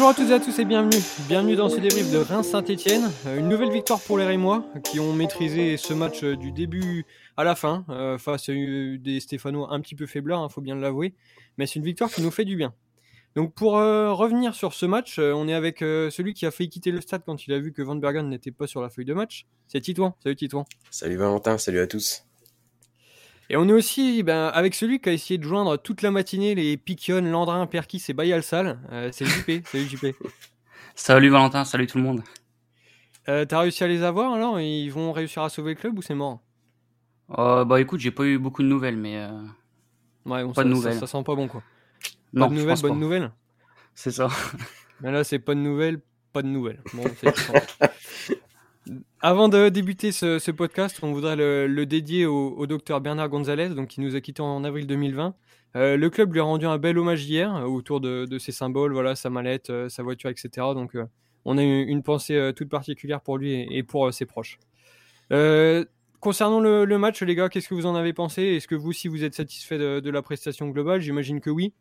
Bonjour à toutes et à tous et bienvenue dans ce débrief de Reims-Saint-Etienne. Une nouvelle victoire pour les Rémois qui ont maîtrisé ce match du début à la fin face à des Stéphanois un petit peu faiblards, il faut bien l'avouer, mais c'est une victoire qui nous fait du bien. Donc pour revenir sur ce match, on est avec celui qui a failli quitter le stade quand il a vu que Van Bergen n'était pas sur la feuille de match, c'est Titouan. Salut Titouan. Salut Valentin, salut à tous. Et on est aussi avec celui qui a essayé de joindre toute la matinée les Piquion, Landrin, Perkis et Bayalsal. C'est JP. Salut JP. Salut Valentin, salut tout le monde. T'as réussi à les avoir alors ? Ils vont réussir à sauver le club ou c'est mort ? Écoute, j'ai pas eu beaucoup de nouvelles, mais. De nouvelles. Ça sent pas bon quoi. Non, pas de nouvelles, bonne nouvelle. C'est ça. Mais là, c'est pas de nouvelles. Bon, c'est Avant de débuter ce podcast, on voudrait le dédier au docteur Bernard Gonzalez, donc qui nous a quittés en avril 2020. Le club lui a rendu un bel hommage hier autour de ses symboles, voilà, sa mallette, sa voiture, etc. Donc on a une pensée toute particulière pour lui et pour ses proches. Concernant le match, les gars, qu'est-ce que vous en avez pensé ? Est-ce que vous, si vous êtes satisfait de la prestation globale ? J'imagine que oui.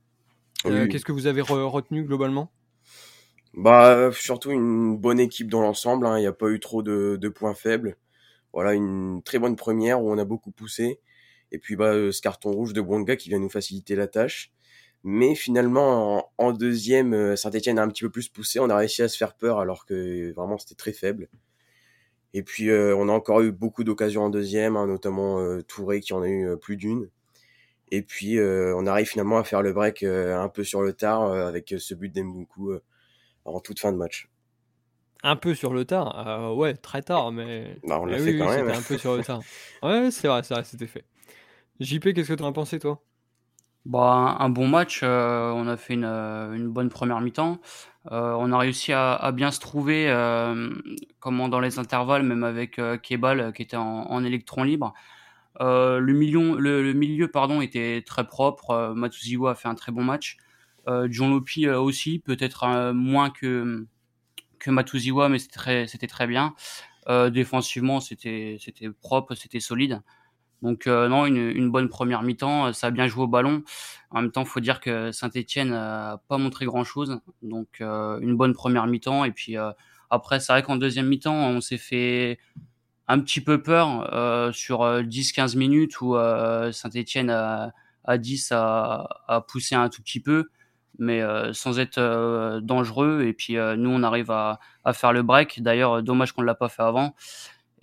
Oui. Qu'est-ce que vous avez retenu globalement ? Surtout une bonne équipe dans l'ensemble, hein. Il n'y a pas eu trop de points faibles. Voilà, une très bonne première où on a beaucoup poussé. Et puis ce carton rouge de Bonga qui vient nous faciliter la tâche. Mais finalement, en deuxième, Saint-Etienne a un petit peu plus poussé. On a réussi à se faire peur alors que vraiment c'était très faible. Et puis on a encore eu beaucoup d'occasions en deuxième, hein, notamment Touré qui en a eu plus d'une. Et puis on arrive finalement à faire le break un peu sur le tard avec ce but d'Mbuku en toute fin de match. Un peu sur le tard, ouais, très tard, mais... Bah, on l'a fait quand même. C'était un peu sur le tard. Ouais, c'est vrai, c'était fait. JP, qu'est-ce que t'en as pensé, toi ? Un bon match, on a fait une bonne première mi-temps. On a réussi à bien se trouver dans les intervalles, même avec Kebal qui était en électron libre. Le milieu était très propre. Matsuzawa a fait un très bon match. John Lopi aussi, peut-être moins que Matsuzawa, mais c'était très bien. Défensivement, c'était propre, c'était solide. Donc une bonne première mi-temps, ça a bien joué au ballon. En même temps, il faut dire que Saint-Etienne n'a pas montré grand-chose. Donc une bonne première mi-temps. Et puis après, c'est vrai qu'en deuxième mi-temps, on s'est fait un petit peu peur sur 10-15 minutes où Saint-Etienne à 10 a poussé un tout petit peu. Mais sans être dangereux. Et puis nous, on arrive à faire le break. D'ailleurs, dommage qu'on ne l'a pas fait avant.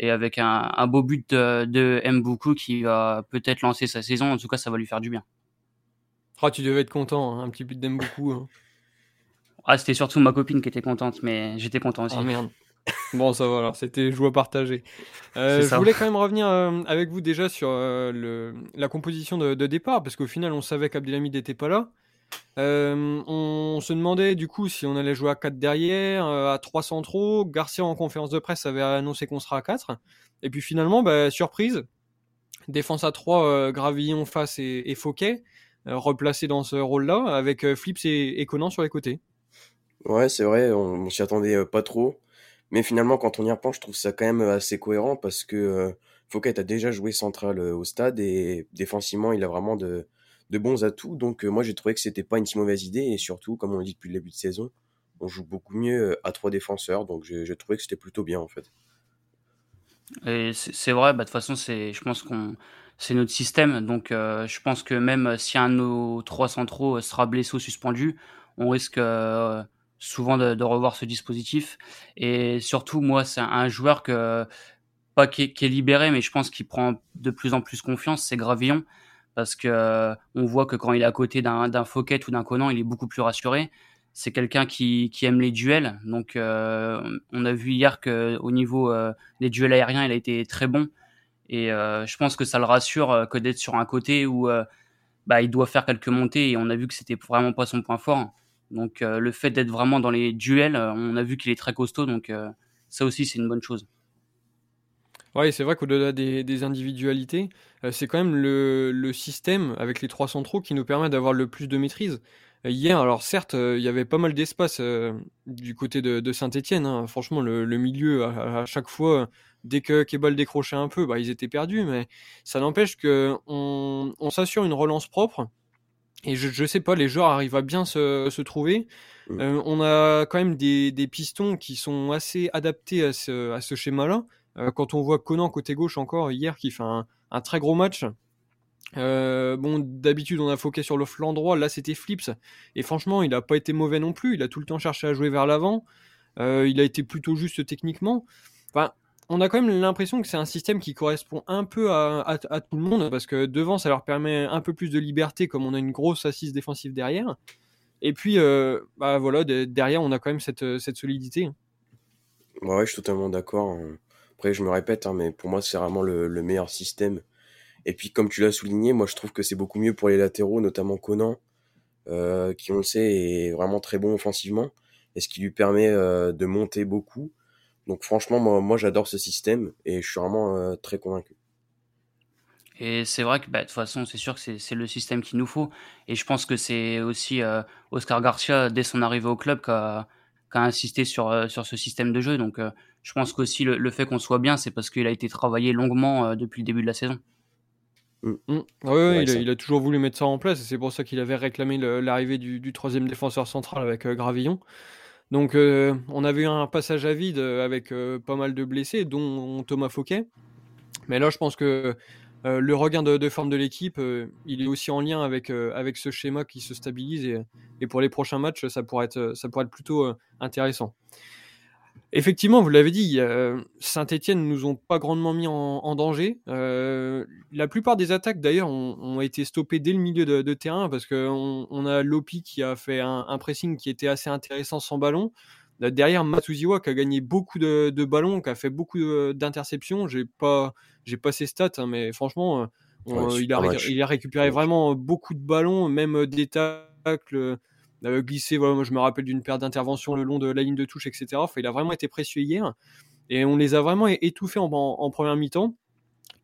Et avec un beau but de Mbuku qui va peut-être lancer sa saison. En tout cas, ça va lui faire du bien. Tu devais être content, hein, un petit but de Mbuku. Hein. C'était surtout ma copine qui était contente, mais j'étais content aussi. Ah merde. Bon, ça va alors, c'était joie partagée. Je voulais quand même revenir avec vous déjà sur la composition de départ. Parce qu'au final, on savait qu'Abdelhamid n'était pas là. On se demandait du coup si on allait jouer à 4 derrière, à 3 centraux. Garcia en conférence de presse avait annoncé qu'on sera à 4. Et puis finalement, surprise, défense à 3, Gravillon, Faes et Foket, replacés dans ce rôle-là, avec Flips et Conan sur les côtés. Ouais, c'est vrai, on s'y attendait pas trop. Mais finalement, quand on y repense, je trouve ça quand même assez cohérent parce que Foket a déjà joué central au stade et défensivement, il a vraiment de bons atouts, donc moi j'ai trouvé que c'était pas une si mauvaise idée, et surtout, comme on le dit depuis le début de saison, on joue beaucoup mieux à 3 défenseurs, donc j'ai trouvé que c'était plutôt bien en fait. Et c'est vrai, de toute façon, je pense qu'on c'est notre système, donc je pense que même si un de nos 3 centraux sera blessé ou suspendu, on risque souvent de revoir ce dispositif, et surtout, moi c'est un joueur qui est libéré, mais je pense qu'il prend de plus en plus confiance, c'est Gravillon. Parce que on voit que quand il est à côté d'un Foket ou d'un Conan, il est beaucoup plus rassuré. C'est quelqu'un qui aime les duels. Donc on a vu hier que au niveau des duels aériens, il a été très bon. Et je pense que ça le rassure que d'être sur un côté où il doit faire quelques montées. Et on a vu que c'était vraiment pas son point fort. Donc le fait d'être vraiment dans les duels, on a vu qu'il est très costaud. Donc ça aussi, c'est une bonne chose. Oui, c'est vrai qu'au-delà des individualités, c'est quand même le système avec les 3 centraux qui nous permet d'avoir le plus de maîtrise. Hier, alors certes, il y avait pas mal d'espace du côté de Saint-Etienne. Hein. Franchement, le milieu, à chaque fois, dès que Kebal décrochait un peu, ils étaient perdus. Mais ça n'empêche qu'on s'assure une relance propre Et je sais pas, les joueurs arrivent à bien se trouver. On a quand même des pistons qui sont assez adaptés à ce schéma-là. Quand on voit Conan côté gauche encore hier qui fait un très gros match. Bon, d'habitude on a Foket sur le flanc droit, là c'était Flips. Et franchement, il a pas été mauvais non plus. Il a tout le temps cherché à jouer vers l'avant. Il a été plutôt juste techniquement. Enfin, on a quand même l'impression que c'est un système qui correspond un peu à tout le monde, parce que devant, ça leur permet un peu plus de liberté, comme on a une grosse assise défensive derrière. Et puis, voilà, derrière, on a quand même cette solidité. Ouais, je suis totalement d'accord. Après, je me répète, mais pour moi, c'est vraiment le meilleur système. Et puis, comme tu l'as souligné, moi, je trouve que c'est beaucoup mieux pour les latéraux, notamment Conan, qui, on le sait, est vraiment très bon offensivement, et ce qui lui permet de monter beaucoup. Donc franchement, moi j'adore ce système et je suis vraiment très convaincu. Et c'est vrai que de toute façon, c'est sûr que c'est le système qu'il nous faut. Et je pense que c'est aussi Oscar Garcia, dès son arrivée au club, qui a insisté sur ce système de jeu. Donc je pense qu'aussi le fait qu'on soit bien, c'est parce qu'il a été travaillé longuement depuis le début de la saison. Ouais, il a toujours voulu mettre ça en place. Et c'est pour ça qu'il avait réclamé l'arrivée du troisième défenseur central avec Gravillon. Donc on avait eu un passage à vide avec pas mal de blessés, dont Thomas Foket. Mais là, je pense que le regain de forme de l'équipe, il est aussi en lien avec ce schéma qui se stabilise. Et pour les prochains matchs, ça pourrait être plutôt intéressant. Effectivement, vous l'avez dit, Saint-Etienne ne nous ont pas grandement mis en danger. La plupart des attaques, d'ailleurs, ont été stoppées dès le milieu de terrain, parce qu'on a Lopi qui a fait un pressing qui était assez intéressant sans ballon. Derrière, Matsuzawa qui a gagné beaucoup de ballons, qui a fait beaucoup d'interceptions. J'ai pas ses stats, mais franchement, il a récupéré vraiment beaucoup de ballons, même des tacles. Glissé, voilà, moi je me rappelle d'une paire d'interventions le long de la ligne de touche, etc. Enfin, il a vraiment été précieux hier et on les a vraiment étouffés en première mi-temps.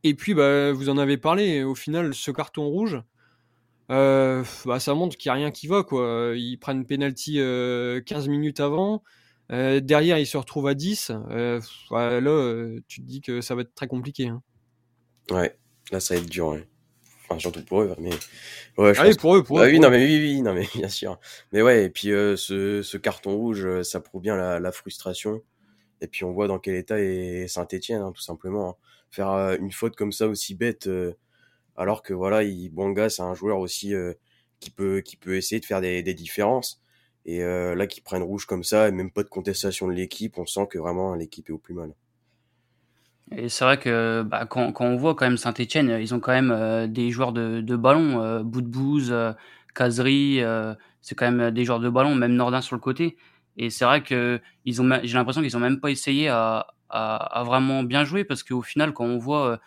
Et puis, vous en avez parlé, au final, ce carton rouge, ça montre qu'il n'y a rien qui va, quoi. Ils prennent penalty 15 minutes avant, derrière ils se retrouvent à 10. Tu te dis que ça va être très compliqué. Ouais, là ça va être dur, ouais. Enfin, surtout pour eux, mais ouais, oui, bien sûr. Mais ouais, et puis ce carton rouge, ça prouve bien la frustration. Et puis on voit dans quel état est Saint-Etienne, tout simplement. Faire une faute comme ça aussi bête, alors que voilà, Banga, c'est un joueur aussi qui peut essayer de faire des différences. Et là, qu'ils prennent rouge comme ça, et même pas de contestation de l'équipe, on sent que vraiment l'équipe est au plus mal. Et c'est vrai que quand on voit quand même Saint-Etienne, ils ont quand même des joueurs de ballon, Boutbouze, Khazri, c'est quand même des joueurs de ballon, même Nordin sur le côté. Et c'est vrai que j'ai l'impression qu'ils ont même pas essayé à vraiment bien jouer, parce qu'au final, quand on voit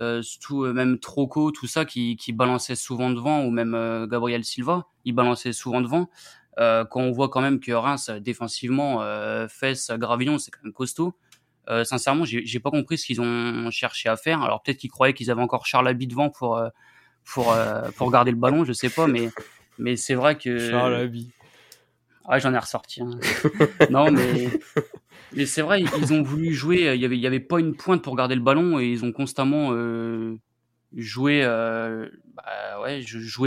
même Troco, tout ça, qui balançait souvent devant, ou même Gabriel Silva, il balançait souvent devant. Quand on voit quand même que Reims, défensivement, Faes, Gravillon, c'est quand même costaud. Sincèrement, j'ai pas compris ce qu'ils ont cherché à faire. Alors peut-être qu'ils croyaient qu'ils avaient encore Charlabi devant pour garder le ballon, je sais pas, mais c'est vrai que Charlabi. Ah, j'en ai ressorti. Non, mais c'est vrai, ils ont voulu jouer. Il y avait pas une pointe pour garder le ballon et ils ont constamment joué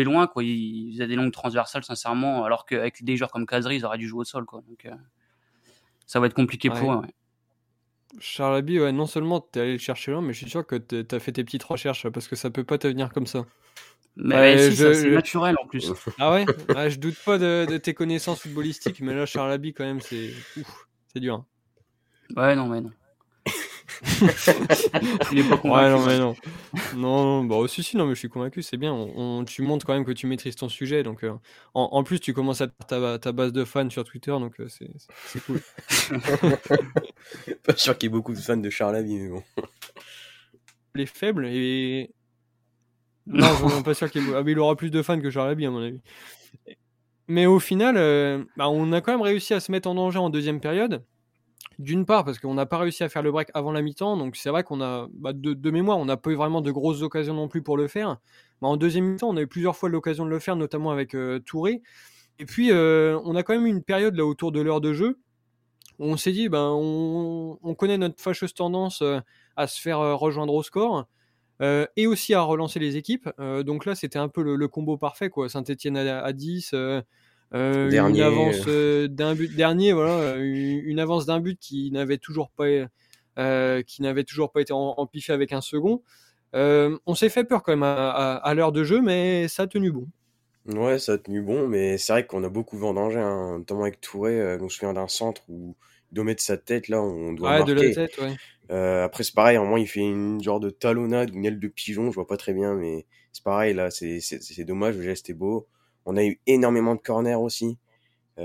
loin, quoi. Ils faisaient des longues transversales, sincèrement, alors qu'avec des joueurs comme Khazri, ils auraient dû jouer au sol, quoi. Donc ça va être compliqué pour eux. Ouais. Charlabi, non seulement t'es allé le chercher loin, mais je suis sûr que t'as fait tes petites recherches, parce que ça peut pas te venir comme ça. Mais c'est naturel en plus. Ah ouais, je doute pas de tes connaissances footballistiques, mais là Charlabi quand même c'est dur. Ouais non mais non. Il est pas convaincu. Ouais non mais non. Non mais je suis convaincu, c'est bien. Tu montres quand même que tu maîtrises ton sujet, donc en plus tu commences à ta base de fans sur Twitter, donc c'est cool. Pas sûr qu'il y ait beaucoup de fans de Charlabi, mais bon. Les faibles et non, je suis pas sûr qu'il y ait... Ah mais il aura plus de fans que Charlabi à mon avis. Mais au final, on a quand même réussi à se mettre en danger en deuxième période. D'une part parce qu'on n'a pas réussi à faire le break avant la mi-temps, donc c'est vrai qu'on a de mémoire on n'a pas eu vraiment de grosses occasions non plus pour le faire. En deuxième mi-temps on a eu plusieurs fois l'occasion de le faire, notamment avec Touré, et puis on a quand même eu une période là autour de l'heure de jeu où on s'est dit on connaît notre fâcheuse tendance à se faire rejoindre au score. et aussi à relancer les équipes. Donc là, c'était un peu le combo parfait, quoi. Saint-Etienne à 10, une avance d'un but dernier, voilà, une avance d'un but qui n'avait toujours pas été empiffée avec un second. On s'est fait peur quand même à l'heure de jeu, mais ça a tenu bon. Ouais, ça a tenu bon, mais c'est vrai qu'on a beaucoup vendangé, hein, notamment avec Touré. On se souvient d'un centre où il doit mettre sa tête, là, on doit marquer. De la tête, ouais. Après, c'est pareil, au moins, il fait une genre de talonnade ou une aile de pigeon, je vois pas très bien, mais c'est pareil, là, c'est dommage, le geste est beau. On a eu énormément de corners aussi, qui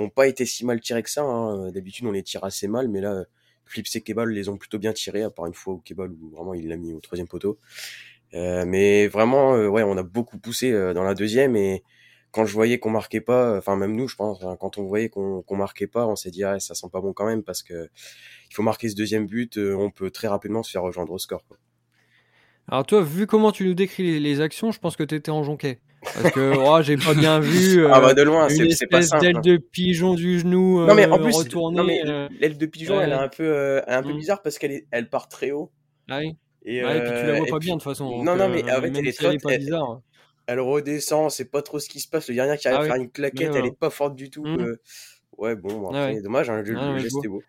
ont pas été si mal tirés que ça, hein. D'habitude, on les tire assez mal, mais là, Flips et Kebal les ont plutôt bien tirés, à part une fois où Kebal, où vraiment, il l'a mis au troisième poteau. Mais vraiment, ouais, on a beaucoup poussé dans la deuxième, et quand je voyais qu'on marquait pas, enfin même nous, je pense, hein, quand on voyait qu'on marquait pas, on s'est dit ah, ça sent pas bon quand même, parce que il faut marquer ce deuxième but, on peut très rapidement se faire rejoindre au score, quoi. Alors toi, vu comment tu nous décris les actions, je pense que t'étais en jonquet. Parce que j'ai pas bien vu. Ah bah de loin, c'est pas simple. L'aile de pigeon du genou. Non mais en plus, retournée, l'aile de pigeon, elle est un peu bizarre parce qu'elle part très haut. Ah oui. Et puis tu la vois pas bien de toute façon. Non, mais en fait, elle est trotte, elle redescend, c'est pas trop ce qui se passe. Le dernier qui arrive à faire une claquette, elle est pas forte du tout. Ouais, bon, après, dommage, hein, le geste est beau.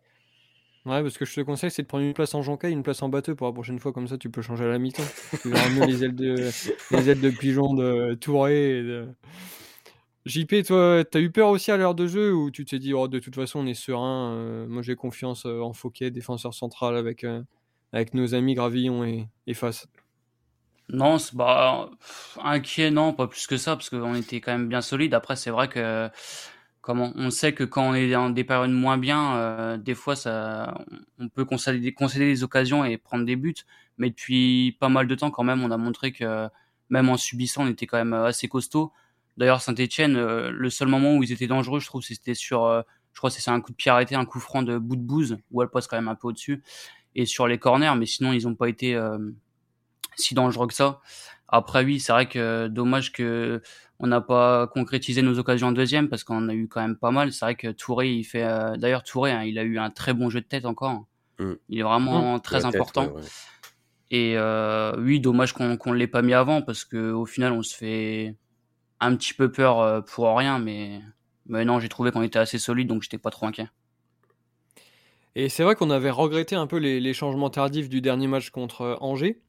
Ouais, parce que je te conseille, c'est de prendre une place en jonquet, une place en batteux pour la prochaine fois, comme ça tu peux changer à la mi-temps. Tu verras mieux les ailes de pigeon de Touré. JP, toi, t'as eu peur aussi à l'heure de jeu ou tu t'es dit, de toute façon, on est serein, moi j'ai confiance en Foket, défenseur central avec nos amis Gravillon et Faes. Non, inquiet, non, pas plus que ça, parce qu'on était quand même bien solide. Après, c'est vrai que on sait que quand on est dans des périodes moins bien, des fois, on peut concéder des occasions et prendre des buts. Mais depuis pas mal de temps, quand même, on a montré que même en subissant, on était quand même assez costaud. D'ailleurs, Saint-Etienne, le seul moment où ils étaient dangereux, je trouve, c'était sur, je crois, c'est un coup de pied arrêté, un coup franc de Boutbouze, où elle passe quand même un peu au-dessus. Et sur les corners, mais sinon, ils n'ont pas été si dangereux que ça. Après, oui, c'est vrai que dommage qu'on n'a pas concrétisé nos occasions en deuxième, parce qu'on a eu quand même pas mal. C'est vrai que Touré, il fait... D'ailleurs, Touré, hein, il a eu un très bon jeu de tête encore. Mmh. Il est vraiment très important. Ouais. Et oui, dommage qu'on ne l'ait pas mis avant, parce qu'au final, on se fait un petit peu peur pour rien. Mais non, j'ai trouvé qu'on était assez solide, donc je n'étais pas trop inquiet. Et c'est vrai qu'on avait regretté un peu les changements tardifs du dernier match contre Angers.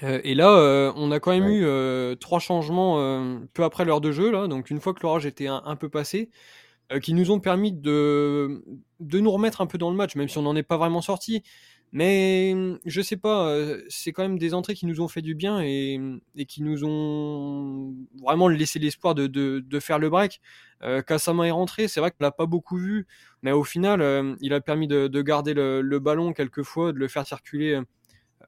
Et là, on a quand même eu trois changements peu après l'heure de jeu, là. Donc une fois que l'orage était un peu passé, qui nous ont permis de nous remettre un peu dans le match, même si on n'en est pas vraiment sorti. Mais je sais pas, c'est quand même des entrées qui nous ont fait du bien et qui nous ont vraiment laissé l'espoir de faire le break. Kassama est rentré, c'est vrai qu'on l'a pas beaucoup vu, mais au final, il a permis de garder le ballon quelques fois, de le faire circuler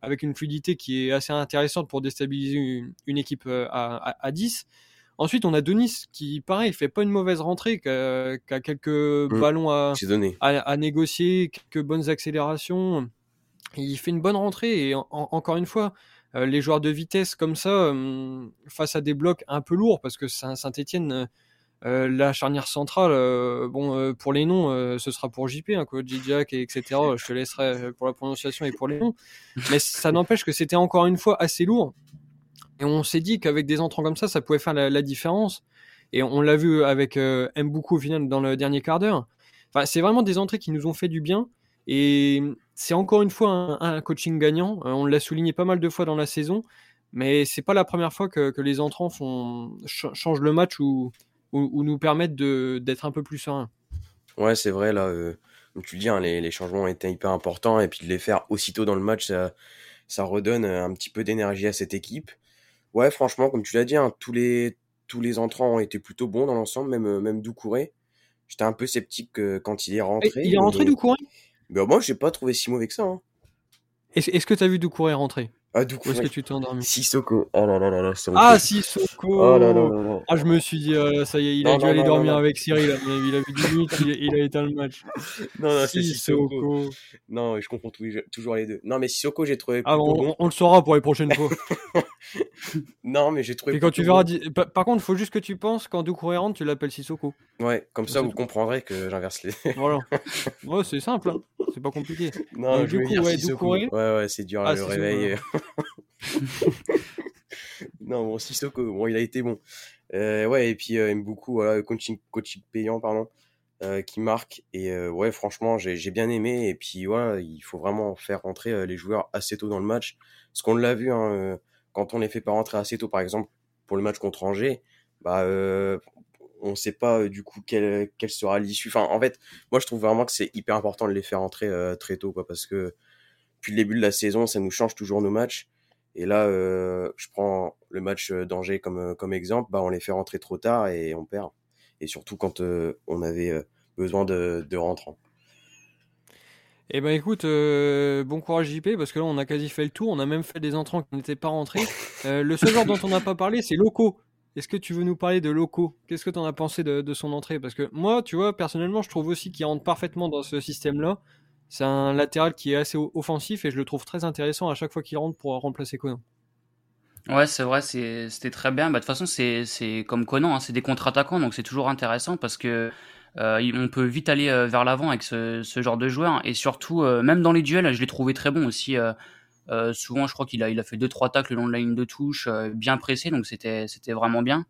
avec une fluidité qui est assez intéressante pour déstabiliser une équipe à 10. Ensuite, on a Denis qui, pareil, fait pas une mauvaise rentrée, qui a quelques ballons à négocier, quelques bonnes accélérations. Il fait une bonne rentrée et encore une fois, les joueurs de vitesse comme ça, face à des blocs un peu lourds, parce que Saint-Etienne, la charnière centrale, pour les noms, ce sera pour JP, hein, quoi, Djidjak, etc. Je te laisserai pour la prononciation et pour les noms. Mais ça n'empêche que c'était encore une fois assez lourd. Et on s'est dit qu'avec des entrants comme ça, ça pouvait faire la différence. Et on l'a vu avec Mbuku au final dans le dernier quart d'heure. Enfin, c'est vraiment des entrées qui nous ont fait du bien. Et c'est encore une fois un coaching gagnant. On l'a souligné pas mal de fois dans la saison, mais c'est pas la première fois que les entrants changent le match ou nous permettent d'être un peu plus sereins. Ouais, c'est vrai, là, comme tu le dis, hein, les changements étaient hyper importants, et puis de les faire aussitôt dans le match, ça redonne un petit peu d'énergie à cette équipe. Ouais, franchement, comme tu l'as dit, hein, tous les entrants ont été plutôt bons dans l'ensemble, même Doucouré. J'étais un peu sceptique quand il est rentré. Et il est rentré, Doucouré ? Ben moi, j'ai pas trouvé si mauvais que ça. Hein. Est-ce que t'as vu Doucouré rentrer ? Ah, Doucouré. Ou est-ce que tu t'es endormi ? Sissoko. Oh là là là là. Ah, Sissoko. Oh là là là là. Ah, je me suis dit, ça y est, il a dû aller dormir avec Cyril. Il a vu 10 minutes, il a éteint le match. Non, c'est Sissoko. Non, je confonds toujours les deux. Non, mais Sissoko, j'ai trouvé. Ah, on le saura pour les prochaines fois. Non, mais j'ai trouvé. Et quand tu verras. Par contre, il faut juste que tu penses, quand Doucouré rentre, tu l'appelles Sissoko. Ouais, comme ça, vous comprendrez que j'inverse les. Voilà. Ouais, c'est simple. Hein. C'est pas compliqué. Non, donc, du coup, Doucouré. Ouais, c'est dur à le réveiller. Non, bon, Sissoko, bon, il a été bon. Ouais, et puis Mbuku, voilà, coaching payant, pardon, qui marque. Et ouais, franchement, j'ai bien aimé. Et puis, voilà, il faut vraiment faire rentrer les joueurs assez tôt dans le match. Parce qu'on l'a vu, hein, quand on les fait pas rentrer assez tôt, par exemple, pour le match contre Angers, bah, on ne sait pas du coup quelle sera l'issue. Enfin, en fait, moi, je trouve vraiment que c'est hyper important de les faire rentrer très tôt, quoi, parce que depuis le début de la saison, ça nous change toujours nos matchs. Et là, je prends le match d'Angers comme exemple. Bah, on les fait rentrer trop tard et on perd. Et surtout quand on avait besoin de rentrants. Eh ben écoute, bon courage JP, parce que là, on a quasi fait le tour. On a même fait des entrants qui n'étaient pas rentrés. Le seul joueur dont on n'a pas parlé, c'est Locaux. Est-ce que tu veux nous parler de Locaux ? Qu'est-ce que tu en as pensé de son entrée ? Parce que moi, tu vois, personnellement, je trouve aussi qu'il rentre parfaitement dans ce système-là. C'est un latéral qui est assez offensif et je le trouve très intéressant à chaque fois qu'il rentre pour remplacer Conan. Ouais, c'est vrai, c'était très bien. Bah, de toute façon, c'est comme Conan, hein, c'est des contre-attaquants, donc c'est toujours intéressant parce que on peut vite aller vers l'avant avec ce genre de joueur. Et surtout, même dans les duels, je l'ai trouvé très bon aussi. Souvent, je crois qu'il a fait 2-3 tacles le long de la ligne de touche, bien pressé, donc c'était vraiment bien.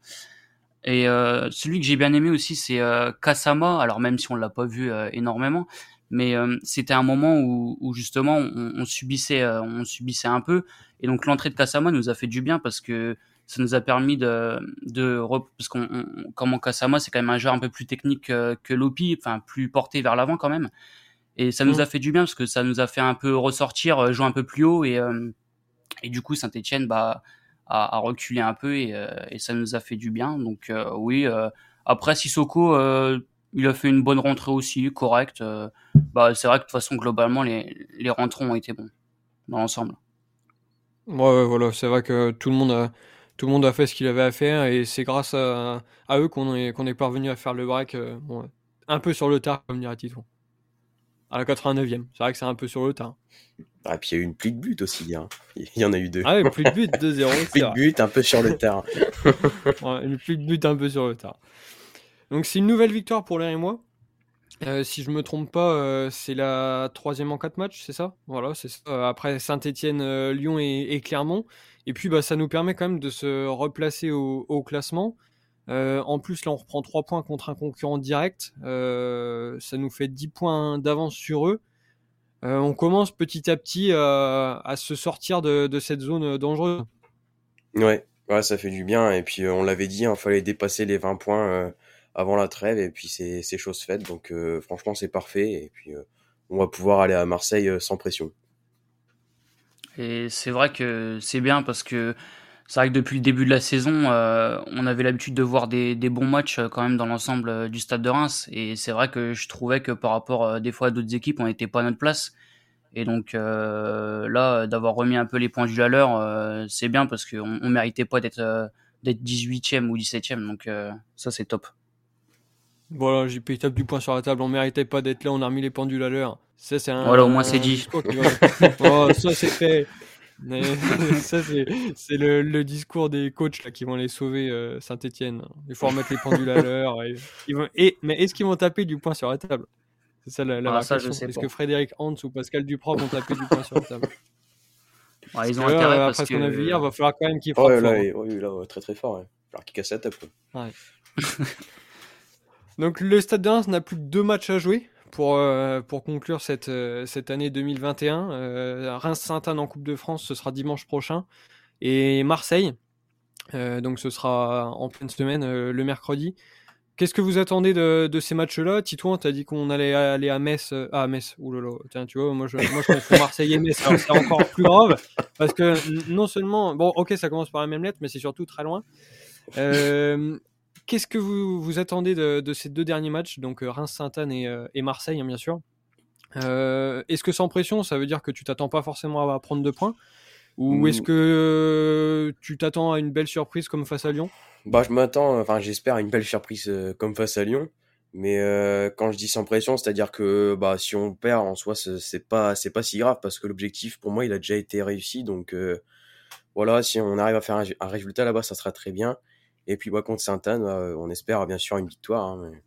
Et celui que j'ai bien aimé aussi, c'est Kassama, alors même si on ne l'a pas vu énormément, mais c'était un moment où justement on subissait un peu, et donc l'entrée de Kassama nous a fait du bien parce que ça nous a permis parce qu'on comme Kassama, c'est quand même un joueur un peu plus technique que Lopi, enfin plus porté vers l'avant quand même. Et ça nous a fait du bien parce que ça nous a fait un peu ressortir, jouer un peu plus haut et du coup Saint-Etienne bah, a reculé un peu et ça nous a fait du bien. Donc oui, après Sissoko, il a fait une bonne rentrée aussi, correcte. Bah, c'est vrai que de toute façon globalement les rentrons ont été bons dans l'ensemble. Ouais, voilà, c'est vrai que tout le monde a fait ce qu'il avait à faire et c'est grâce à eux qu'on est parvenu à faire le break un peu sur le tard comme dirait Titouan. À la 89e, c'est vrai que c'est un peu sur le tas. Ah, puis il y a eu une pli de but aussi, hein. Il y en a eu deux. Ah oui, pli de but, 2-0. Pli de but, un peu sur le tas. Ouais, une pli de but, un peu sur le tas. Donc c'est une nouvelle victoire pour les Rémois. Si je ne me trompe pas, c'est la 3e en 4 matchs, c'est ça ? Voilà, c'est ça. Après Saint-Etienne, Lyon et Clermont. Et puis bah, ça nous permet quand même de se replacer au classement. En plus là on reprend 3 points contre un concurrent direct, ça nous fait 10 points d'avance sur eux. On commence petit à petit à se sortir de cette zone dangereuse. Ouais, ça fait du bien et puis on l'avait dit, hein, fallait dépasser les 20 points avant la trêve et puis c'est chose faite, donc franchement c'est parfait et puis on va pouvoir aller à Marseille sans pression. Et c'est vrai que c'est bien parce que c'est vrai que depuis le début de la saison, on avait l'habitude de voir des bons matchs quand même dans l'ensemble du stade de Reims. Et c'est vrai que je trouvais que par rapport des fois à d'autres équipes, on n'était pas à notre place. Et donc là, d'avoir remis un peu les pendules à l'heure, c'est bien parce qu'on ne méritait pas d'être 18e ou 17e. Donc ça, c'est top. Voilà, j'ai payé tape du point sur la table. On ne méritait pas d'être là, on a remis les pendules à l'heure. Ça, c'est voilà, au moins c'est dit. Oh, ça, c'est fait. Mais ça c'est le discours des coachs là, qui vont les sauver Saint-Etienne. Il faut remettre les pendules à l'heure mais est-ce qu'ils vont taper du poing sur la table ? C'est ça la question. Est-ce que Frédéric Hans ou Pascal Duprop vont taper du poing sur la table ? Ouais, ils ont intérêt parce qu'on a vu hier, il va falloir quand même qu'ils frappent fort. Oui, très très fort. Ouais. Il va falloir qu'ils cassent la table. Ouais. Donc le Stade de Reims n'a plus que 2 matchs à jouer. Pour conclure cette année 2021, Reims-Saint-Anne en Coupe de France, ce sera dimanche prochain, et Marseille, donc ce sera en pleine semaine, le mercredi. Qu'est-ce que vous attendez de ces matchs-là ? Titouan, t'as dit qu'on allait aller à Metz. Ah, Metz, oulala, tiens, tu vois, moi je pense que Marseille et Metz, alors c'est encore plus grave, parce que non seulement... Bon, ok, ça commence par la même lettre, mais c'est surtout très loin. Qu'est-ce que vous attendez de ces 2 derniers matchs, donc Reims-Saint-Anne et Marseille, hein, bien sûr. Est-ce que sans pression, ça veut dire que tu t'attends pas forcément à prendre 2 points ? Ou est-ce que tu t'attends à une belle surprise comme face à Lyon ? Bah, j'espère à une belle surprise comme face à Lyon. Mais quand je dis sans pression, c'est-à-dire que bah, si on perd, en soi, c'est pas si grave, parce que l'objectif, pour moi, il a déjà été réussi. Donc voilà, si on arrive à faire un résultat là-bas, ça sera très bien. Et puis, bah, contre Saint-Anne, on espère bien sûr une victoire. Hein, mais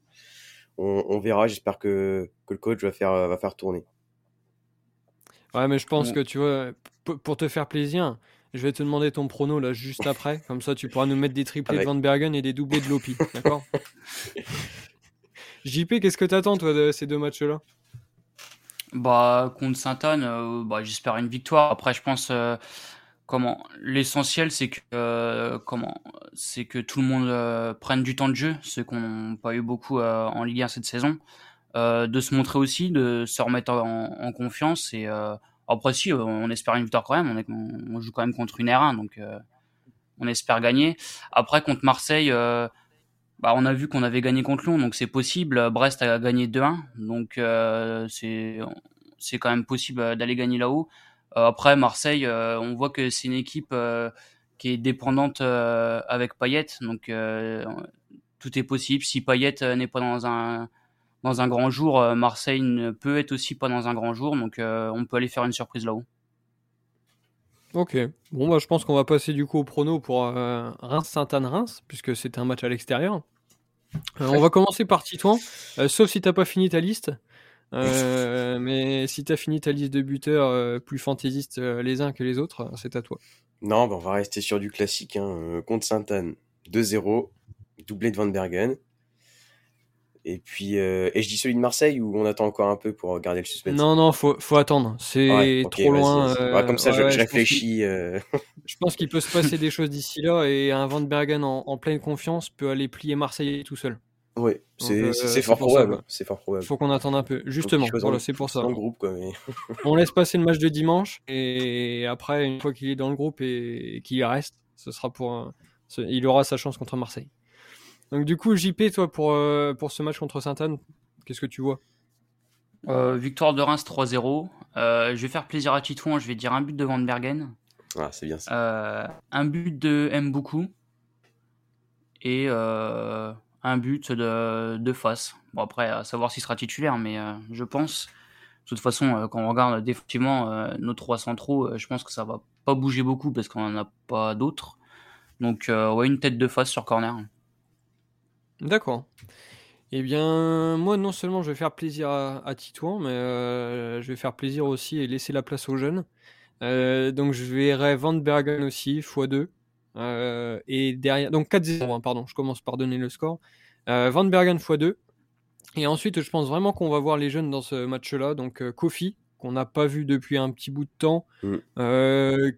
on verra. J'espère que le coach va faire tourner. Ouais, mais je pense que, tu vois, pour te faire plaisir, Je vais te demander ton prono là juste après, comme ça tu pourras nous mettre des triplés de Van Bergen et des doublés de Lopi, d'accord? JP, qu'est-ce que t'attends toi de ces deux matchs-là? Bah contre Saint-Anne, j'espère une victoire. Après, je pense l'essentiel c'est que tout le monde prenne du temps de jeu, ce qu'on n'a pas eu beaucoup en Ligue 1 cette saison, de se montrer aussi, de se remettre en confiance et après, si, on espère une victoire quand même. On joue quand même contre une R1, donc on espère gagner. Après, contre Marseille, on a vu qu'on avait gagné contre Lyon, donc c'est possible. Brest a gagné 2-1, donc c'est quand même possible d'aller gagner là-haut. Après, Marseille, on voit que c'est une équipe qui est dépendante avec Payet, donc tout est possible. Si Payet n'est pas dans un grand jour, Marseille ne peut être aussi pas dans un grand jour, donc on peut aller faire une surprise là-haut. Ok, bon je pense qu'on va passer du coup au prono pour Reims-Saint-Anne-Reims, puisque c'est un match à l'extérieur. On va commencer par Titouan, sauf si t'as pas fini ta liste, mais si t'as fini ta liste de buteurs plus fantaisistes les uns que les autres, c'est à toi. Non, on va rester sur du classique, contre Saint-Anne, 2-0, doublé de Van Bergen. Et puis, je dis celui de Marseille ou on attend encore un peu pour garder le suspense? Non, faut attendre. C'est trop loin. Comme ça, je réfléchis. Je pense qu'il peut se passer des choses d'ici là et un Van Bergen en pleine confiance peut aller plier Marseille tout seul. Oui, c'est fort probable. Il faut qu'on attende un peu. Justement, c'est pour ça. Dans le groupe, on laisse passer le match de dimanche et après, une fois qu'il est dans le groupe et qu'il y reste, ce sera il aura sa chance contre Marseille. Donc du coup, JP, toi, pour ce match contre Saint-Anne, qu'est-ce que tu vois? Victoire de Reims 3-0. Je vais faire plaisir à Titouan, je vais dire un but de Van Bergen. Ah, c'est bien ça. Un but de Mbuku. Et un but de Faes. Bon, après, à savoir s'il sera titulaire, mais je pense. De toute façon, quand on regarde définitivement nos trois centraux, je pense que ça va pas bouger beaucoup parce qu'on n'en a pas d'autres. Donc, une tête de Faes sur corner. D'accord. Eh bien, moi, non seulement je vais faire plaisir à Titouan, mais je vais faire plaisir aussi et laisser la place aux jeunes. Donc, je verrai Van Bergen aussi, x2. Et derrière, donc 4-0, je commence par donner le score. Van Bergen x2. Et ensuite, je pense vraiment qu'on va voir les jeunes dans ce match-là. Donc, Kofi, qu'on n'a pas vu depuis un petit bout de temps,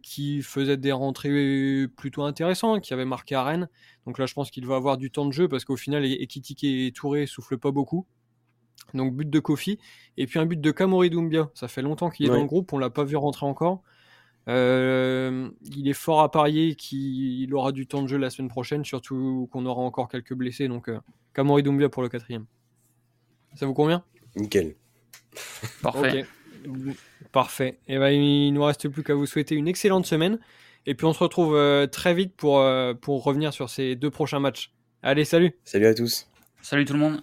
qui faisait des rentrées plutôt intéressantes, qui avait marqué à Rennes. Donc là, je pense qu'il va avoir du temps de jeu parce qu'au final, Ekitike et Touré ne soufflent pas beaucoup. Donc but de Kofi. Et puis un but de Kamory Doumbia. Ça fait longtemps qu'il est dans le groupe, on ne l'a pas vu rentrer encore. Il est fort à parier qu'il aura du temps de jeu la semaine prochaine, surtout qu'on aura encore quelques blessés. Donc Kamory Doumbia pour le 4e. Ça vous convient? Nickel. Parfait. Okay. Parfait. Et il nous reste plus qu'à vous souhaiter une excellente semaine. Et puis on se retrouve très vite pour revenir sur ces deux prochains matchs. Allez, salut. Salut à tous. Salut tout le monde.